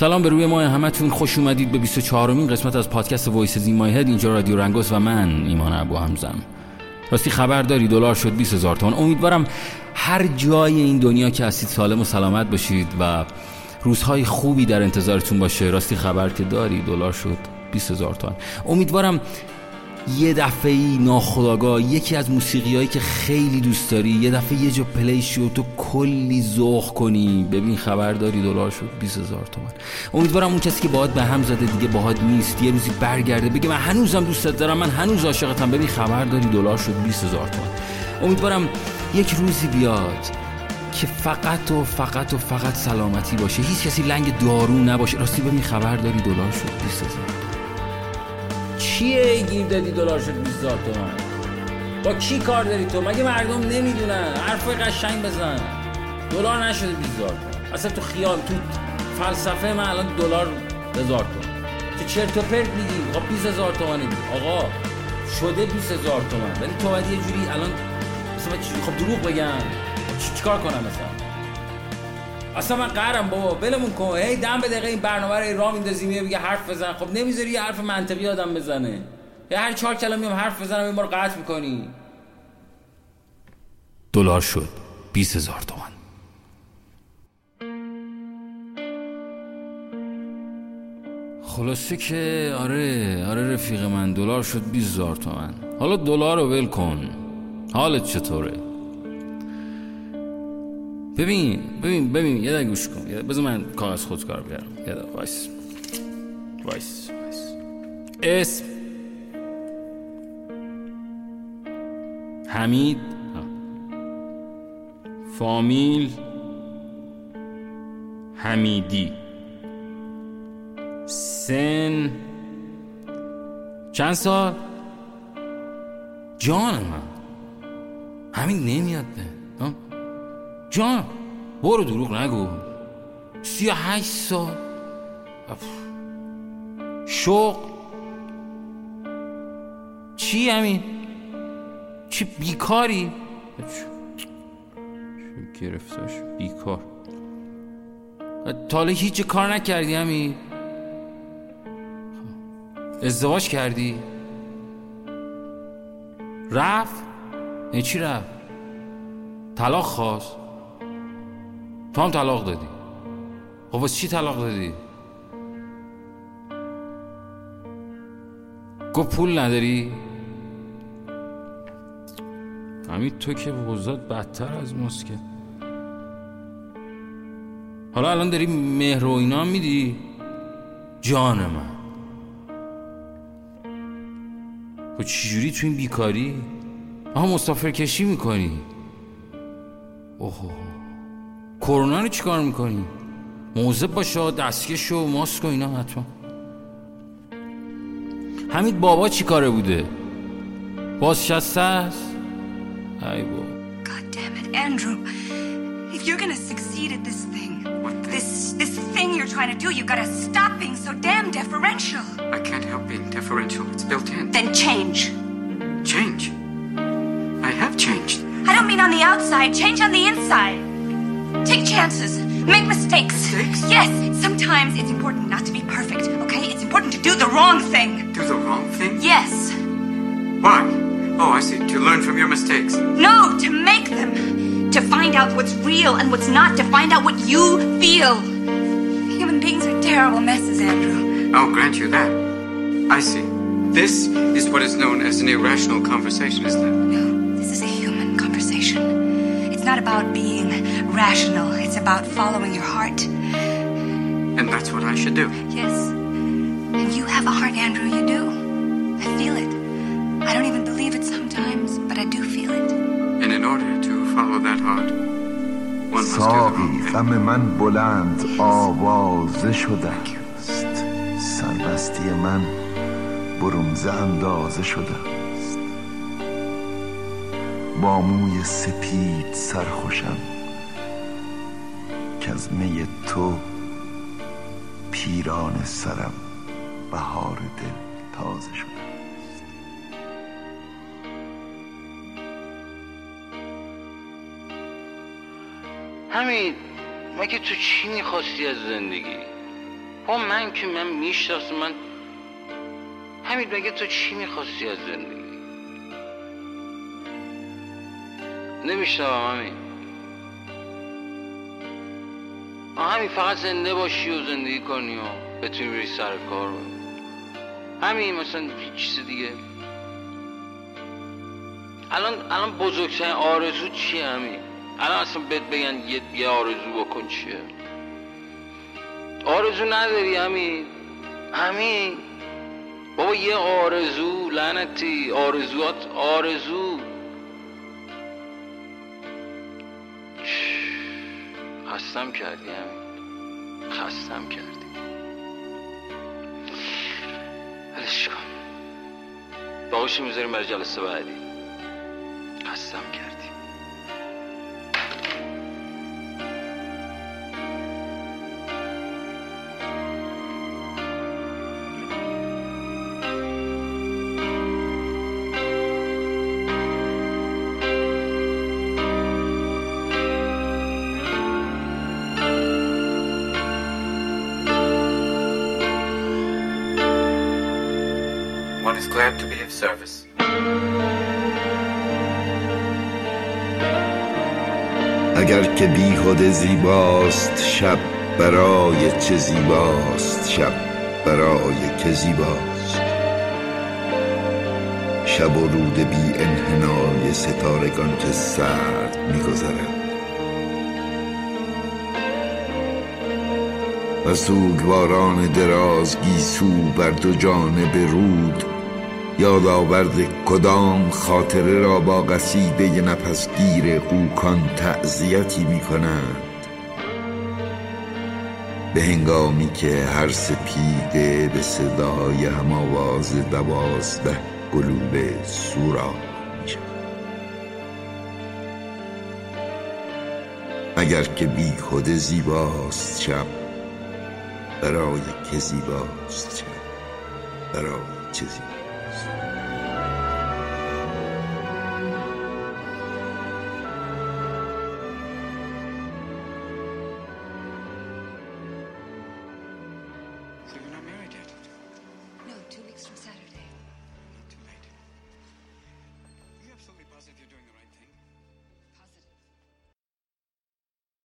سلام به روی ما همتون، خوش اومدید به 24مین قسمت از پادکست Voices In My Head. اینجا رادیو رنگوس و من ایمان ابوحمزه. راستی خبر داری دلار شد 20,000 تومان؟ امیدوارم هر جای این دنیا که هستید سالم و سلامت باشید و روزهای خوبی در انتظارتون باشه. راستی خبر که داری دلار شد 20,000 تومان. امیدوارم یه دفعه‌ای ناخودآگاه یکی از موسیقیایی که خیلی دوست داری یه دفعه یه جا پلی شو تو کلی ذوق کنی. ببین خبر داری دلار شد 20,000 تومان. امیدوارم اون کسی که باهات به هم زده دیگه باهات نیست، یه روزی برگرده بگه من هنوزم دوستت دارم، من هنوز عاشقتم. ببین خبر داری دلار شد 20,000 تومان. امیدوارم یک روزی بیاد که فقط سلامتی باشه، هیچ کسی لنگ دارو نباشه. راستی ببین خبر داری دلار شد 20,000 تومان. چیه گیر دادی دلار شد 20,000 تومان؟ با کی کار داری تو؟ مگه مردم نمیدونن؟ حرفای قشنگ بزن. دلار نشده 20,000 تومان. اصلا تو خیال، تو فلسفه من الان دلار 1,000 تومان. تو چرت و پرت میگی. آقا 20,000 تومانه. آقا شده 20,000 تومان. ولی تو باید یه جوری الان مثلا چی؟ خب دروغ بگم؟ چیکار کنم مثلا؟ اصلا من قهرم بابا، بلمون کن. هی دم به دقیقه این برنامه رو راه میندازی، میگه حرف بزن. خب نمیذاری یه حرف منطقی آدم بزنه، یا هر 4 کلمه میام حرف بزنم این بار قطع میکنی. دلار شد 20,000 تومان. خلاصه که آره رفیق من، دلار شد 20,000 تومان. حالا دلار رو ول کن، حالت چطوره؟ ببین یه دقیقه گوش کن، بذار من کاغذ خودکار بیارم. یه دقیقه وایس. اسم حمید، فامیل حمیدی، سن چند سال؟ جان من حمید نمیاد به جان، برو دروغ نگو. 38 سال. شوق چی همین؟ چی بیکاری؟ چی گرفتاش بیکار؟ تاله هیچ کار نکردی همین؟ ازدواج کردی؟ رفت؟ نه چی رفت؟ طلاق خواست؟ تو هم طلاق دادی؟ خب واسه چی طلاق دادی؟ گفت پول نداری؟ همین تو که وضعت بدتر از ماست که. حالا الان داری مهر و اینا میدی؟ جان من، خب چجوری تو این بیکاری؟ مسافرکشی میکنی؟ اوه، کرونا رو چی کار میکنی؟ موظف باشه، دستکش و ماسک و اینا حتما. حمید بابا چی کاره بوده؟ بازنشسته است؟ ای بابا. God damn it, Andrew. If you're going to succeed at this thing, this thing you're trying to do, you got to stop being so damn deferential. I can't help being deferential. It's built in. Then change. Change? I have changed. I don't mean on the outside, change on the inside. Take chances. Make mistakes. Mistakes? Yes. Sometimes it's important not to be perfect, okay? It's important to do the wrong thing. Do the wrong thing? Yes. Why? Oh, I see. To learn from your mistakes. No, to make them. To find out what's real and what's not. To find out what you feel. Human beings are terrible messes, Andrew. I'll grant you that. I see. This is what is known as an irrational conversation, isn't it? No, this is a human conversation. It's not about being rational. It's about following your heart. And that's what I should do. Yes. And you have a heart, Andrew. You do. I feel it. I don't even believe it sometimes, but I do feel it. And in order to follow that heart, one must do the wrong thing. غم من بلند آوازه شده است. سربستی من برمزه اندازه شده. با موی سپید سرخوشم که از می تو پیران سرم بهار دل تازه شده. حمید، مگه تو چی میخواستی از زندگی؟ من که من میشناسم. من همین بگه تو چی میخواستی از زندگی؟ نمیشنوم همین. همین فقط زنده باشی و زندگی کنی و بتونی بری سر کار و همین، مثلا چیز دیگه. الان بزرگترین آرزو چیه همین؟ الان اصلا بهت بگن یه آرزو بکن چیه؟ آرزو نداری همین؟ همین بابا یه آرزو، لعنتی آرزوات، آرزو خستم کردی همین، خستم کردی. حالش کن باقیشو میذاریم برای جلسه بعدی. خستم کردی. Is glad to be of service. اگر که بیهوده زیباست شب برای چه زیباست، شب برای که زیباست، شب و رود بی انحنای ستارگان که سرد می‌گذرد و سوگواران دراز گیسو بر دو جانب رود یادآورد کدام خاطره را با قصیده نفسگیر قوکان تعزیتی می کند به هنگامی که هر سپیده به صدای هم آواز 12 گلوله سورا می شود. اگر که بیهوده زیباست شب برای که زیباست، شب برای چه زیباست. No, 2 weeks from Saturday.